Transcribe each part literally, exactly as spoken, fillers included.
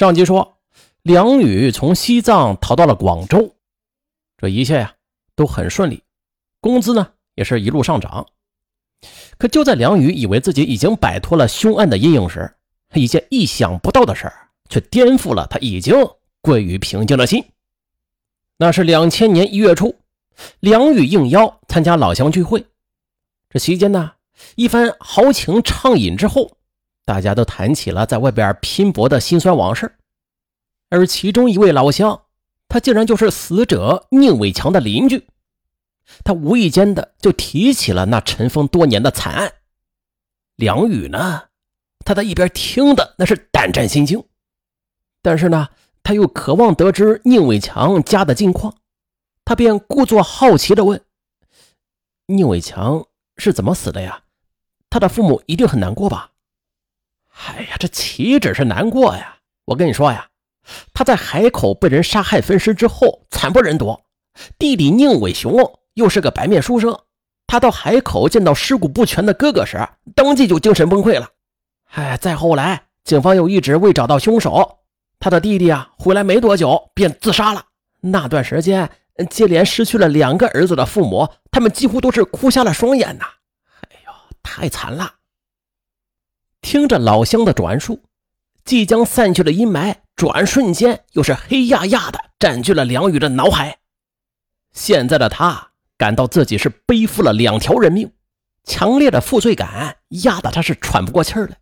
上集说梁羽从西藏逃到了广州，这一切呀、啊、都很顺利，工资呢也是一路上涨。可就在梁羽以为自己已经摆脱了凶案的阴影时，一件意想不到的事儿却颠覆了他已经归于平静的心。那是两千年一月初，梁羽应邀参加老乡聚会，这期间呢，一番豪情畅饮之后，大家都谈起了在外边拼搏的辛酸往事。而其中一位老乡，他竟然就是死者宁伟强的邻居，他无意间的就提起了那尘封多年的惨案。梁羽呢，他在一边听的那是胆战心惊，但是呢他又渴望得知宁伟强家的近况，他便故作好奇的问：宁伟强是怎么死的呀？他的父母一定很难过吧？哎呀，这岂止是难过呀，我跟你说呀，他在海口被人杀害分尸之后惨不忍睹，弟弟宁伟雄又是个白面书生，他到海口见到尸骨不全的哥哥时，当即就精神崩溃了。哎，再后来警方又一直未找到凶手，他的弟弟啊回来没多久便自杀了。那段时间接连失去了两个儿子的父母，他们几乎都是哭瞎了双眼呐、啊！哎呦，太惨了。听着老乡的转述，即将散去的阴霾转瞬间又是黑压压的占据了梁羽的脑海。现在的他感到自己是背负了两条人命，强烈的负罪感压得他是喘不过气儿来。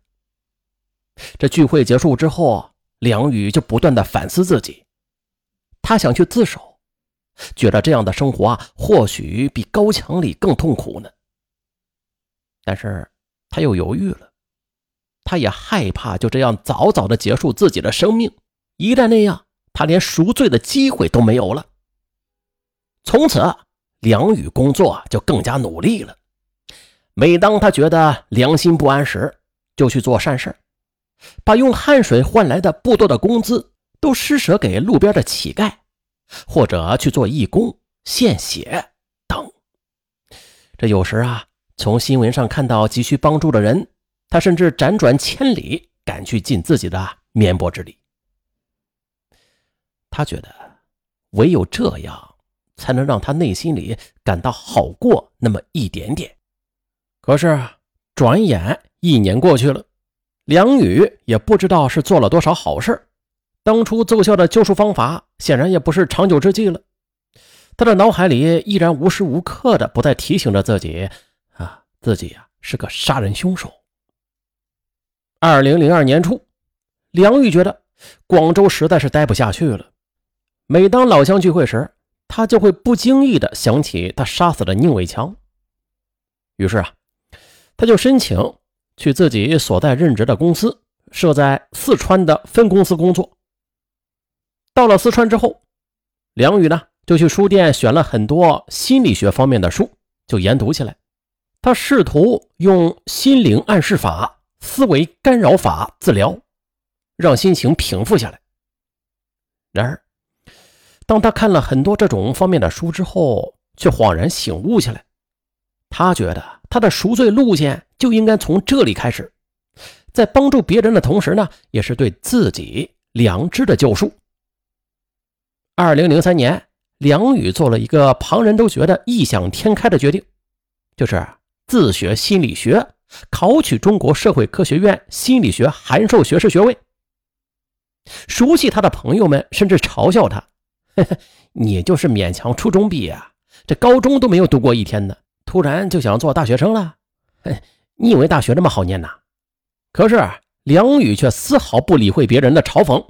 这聚会结束之后，梁羽就不断的反思自己，他想去自首，觉得这样的生活啊，或许比高墙里更痛苦呢。但是他又犹豫了，他也害怕就这样早早的结束自己的生命，一旦那样，他连赎罪的机会都没有了。从此梁羽工作就更加努力了，每当他觉得良心不安时，就去做善事，把用汗水换来的不多的工资都施舍给路边的乞丐，或者去做义工、献血等。这有时啊，从新闻上看到急需帮助的人，他甚至辗转千里赶去尽自己的绵薄之力。他觉得唯有这样才能让他内心里感到好过那么一点点。可是转眼一年过去了，梁羽也不知道是做了多少好事，当初奏效的救赎方法显然也不是长久之计了。他的脑海里依然无时无刻的不再提醒着自己啊，自己啊是个杀人凶手。二零零二年初，梁羽觉得广州实在是待不下去了，每当老乡聚会时，他就会不经意的想起他杀死了宁伟强。于是啊，他就申请去自己所在任职的公司，设在四川的分公司工作。到了四川之后，梁羽呢就去书店选了很多心理学方面的书，就研读起来。他试图用心灵暗示法、思维干扰法治疗，让心情平复下来。然而当他看了很多这种方面的书之后，却恍然醒悟起来，他觉得他的赎罪路线就应该从这里开始，在帮助别人的同时呢，也是对自己良知的救赎。二零零三年，梁羽做了一个旁人都觉得异想天开的决定，就是自学心理学，考取中国社会科学院心理学函授学士学位。熟悉他的朋友们甚至嘲笑他，你就是勉强初中毕业啊，这高中都没有读过一天呢，突然就想做大学生了，你以为大学那么好念哪？可是梁羽却丝毫不理会别人的嘲讽，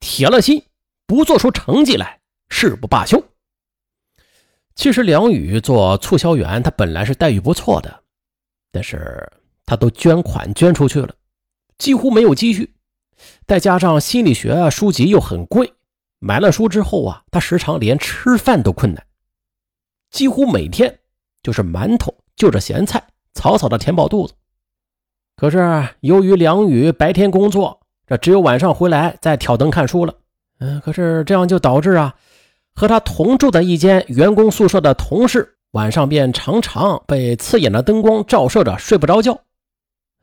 铁了心不做出成绩来，誓不罢休。其实梁羽做促销员，他本来是待遇不错的，但是他都捐款捐出去了，几乎没有积蓄，再加上心理学书籍又很贵，买了书之后啊，他时常连吃饭都困难，几乎每天就是馒头就着咸菜，草草的填饱肚子。可是由于梁羽白天工作，这只有晚上回来再挑灯看书了。嗯，可是这样就导致啊，和他同住在一间员工宿舍的同事，晚上便常常被刺眼的灯光照射着睡不着觉。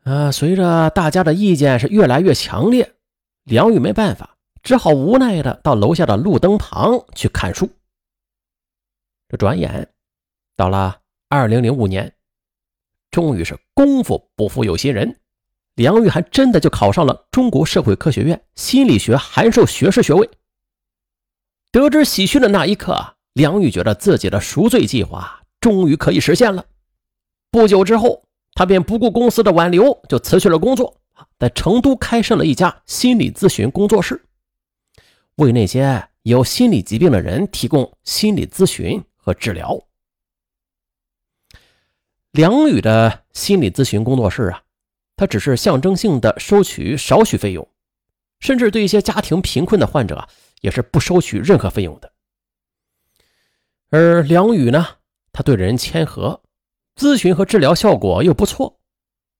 呃，随着大家的意见是越来越强烈，梁羽没办法，只好无奈的到楼下的路灯旁去看书。这转眼到了二零零五年，终于是功夫不负有心人，梁玉还真的就考上了中国社会科学院心理学函授学士学位。得知喜讯的那一刻，梁玉觉得自己的赎罪计划终于可以实现了。不久之后，他便不顾公司的挽留，就辞去了工作，在成都开设了一家心理咨询工作室，为那些有心理疾病的人提供心理咨询和治疗。梁宇的心理咨询工作室啊，他只是象征性的收取少许费用，甚至对一些家庭贫困的患者啊，也是不收取任何费用的。而梁宇呢，他对人谦和，咨询和治疗效果又不错，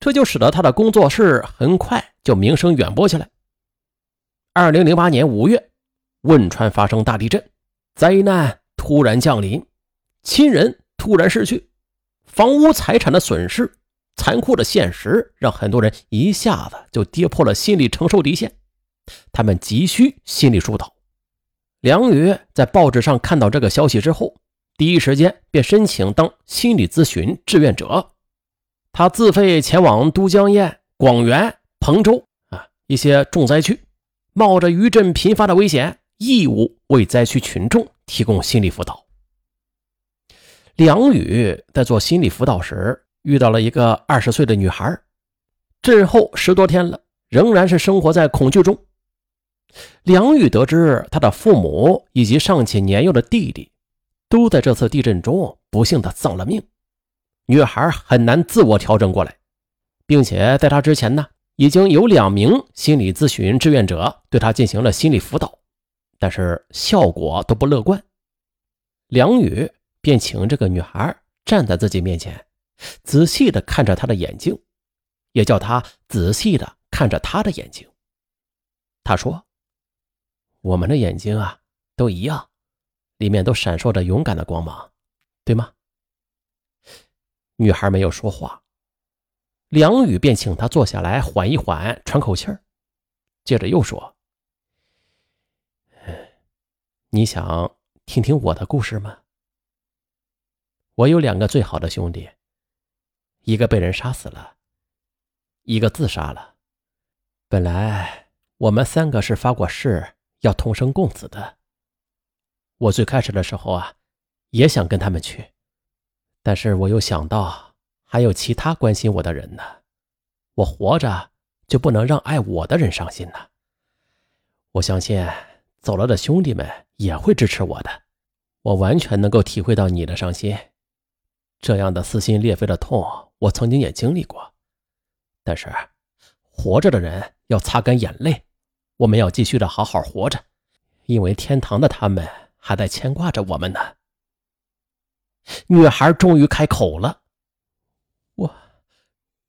这就使得他的工作室很快就名声远播起来。二零零八年五月，汶川发生大地震，灾难突然降临，亲人突然逝去，房屋财产的损失，残酷的现实让很多人一下子就跌破了心理承受底线，他们急需心理疏导。梁宇在报纸上看到这个消息之后，第一时间便申请当心理咨询志愿者。他自费前往都江堰、广元、彭州啊一些重灾区，冒着余震频发的危险，义务为灾区群众提供心理辅导。梁宇在做心理辅导时遇到了一个二十岁的女孩，震后十多天了，仍然是生活在恐惧中。梁宇得知她的父母以及尚且年幼的弟弟都在这次地震中不幸的丧了命，女孩很难自我调整过来，并且在她之前呢，已经有两名心理咨询志愿者对她进行了心理辅导，但是效果都不乐观。梁宇便请这个女孩站在自己面前，仔细地看着她的眼睛，也叫她仔细地看着她的眼睛。她说，我们的眼睛啊都一样，里面都闪烁着勇敢的光芒，对吗？女孩没有说话，梁宇便请她坐下来缓一缓，喘口气儿，接着又说，你想听听我的故事吗？我有两个最好的兄弟，一个被人杀死了，一个自杀了。本来我们三个是发过誓要同生共死的。我最开始的时候啊，也想跟他们去，但是我又想到还有其他关心我的人呢，我活着就不能让爱我的人伤心呢。我相信走了的兄弟们也会支持我的，我完全能够体会到你的伤心。这样的撕心裂肺的痛我曾经也经历过，但是活着的人要擦干眼泪，我们要继续的好好活着，因为天堂的他们还在牵挂着我们呢。女孩终于开口了，我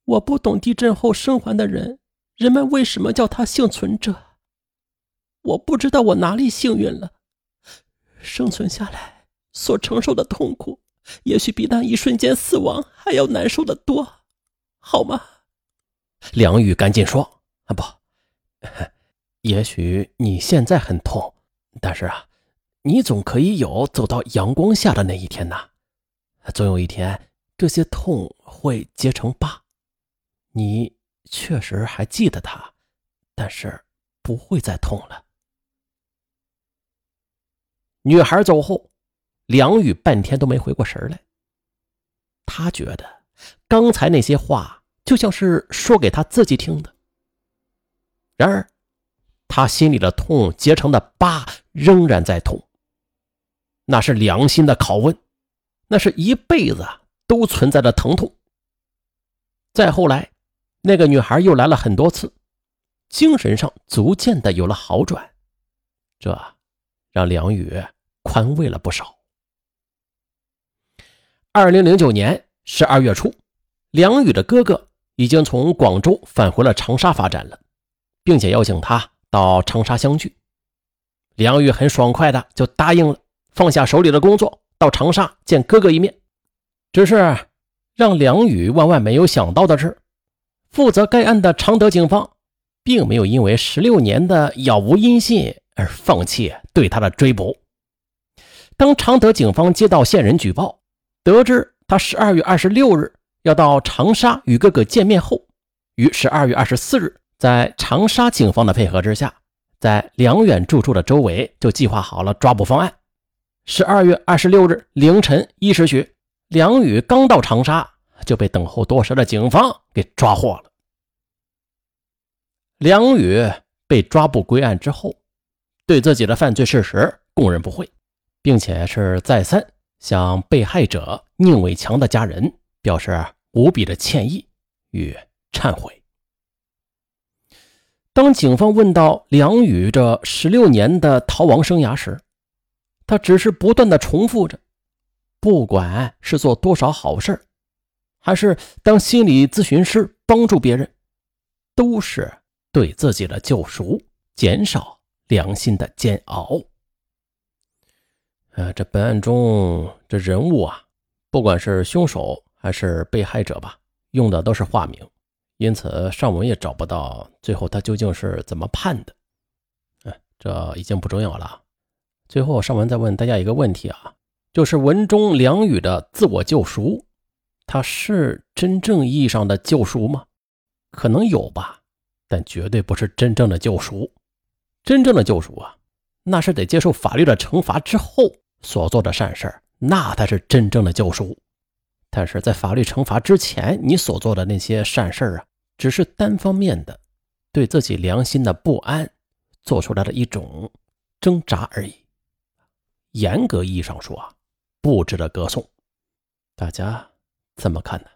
我不懂地震后生还的人，人们为什么叫他幸存者，我不知道我哪里幸运了，生存下来所承受的痛苦也许比那一瞬间死亡还要难受得多，好吗？梁宇赶紧说，啊不，也许你现在很痛，但是啊，你总可以有走到阳光下的那一天呐。总有一天，这些痛会结成疤。你确实还记得它，但是不会再痛了。女孩走后，梁宇半天都没回过神来，他觉得刚才那些话就像是说给他自己听的。然而他心里的痛结成的疤仍然在痛，那是良心的拷问，那是一辈子都存在的疼痛。再后来，那个女孩又来了很多次，精神上逐渐的有了好转，这让梁宇宽慰了不少。二零零九年十二月初，梁宇的哥哥已经从广州返回了长沙发展了，并且邀请他到长沙相聚。梁宇很爽快的就答应了，放下手里的工作，到长沙见哥哥一面。只是让梁宇万万没有想到的是，负责该案的常德警方并没有因为十六年的杳无音信而放弃对他的追捕。当常德警方接到线人举报，得知他十二月二十六日要到长沙与哥哥见面后，于十二月二十四日在长沙警方的配合之下，在梁远住处的周围就计划好了抓捕方案。十二月二十六日凌晨一时许，梁宇刚到长沙就被等候多时的警方给抓获了。梁宇被抓捕归案之后，对自己的犯罪事实供认不讳，并且是再三向被害者宁伟强的家人表示无比的歉意与忏悔。当警方问到梁宇这十六年的逃亡生涯时，他只是不断的重复着，不管是做多少好事，还是当心理咨询师帮助别人，都是对自己的救赎，减少良心的煎熬。呃，这本案中这人物啊，不管是凶手还是被害者吧，用的都是化名，因此尚文也找不到最后他究竟是怎么判的。呃，这已经不重要了。最后尚文再问大家一个问题啊，就是文中梁宇的自我救赎，他是真正意义上的救赎吗？可能有吧，但绝对不是真正的救赎。真正的救赎啊，那是得接受法律的惩罚之后所做的善事，那才是真正的救赎。但是在法律惩罚之前，你所做的那些善事啊，只是单方面的对自己良心的不安做出来的一种挣扎而已。严格意义上说啊，不值得歌颂。大家怎么看呢？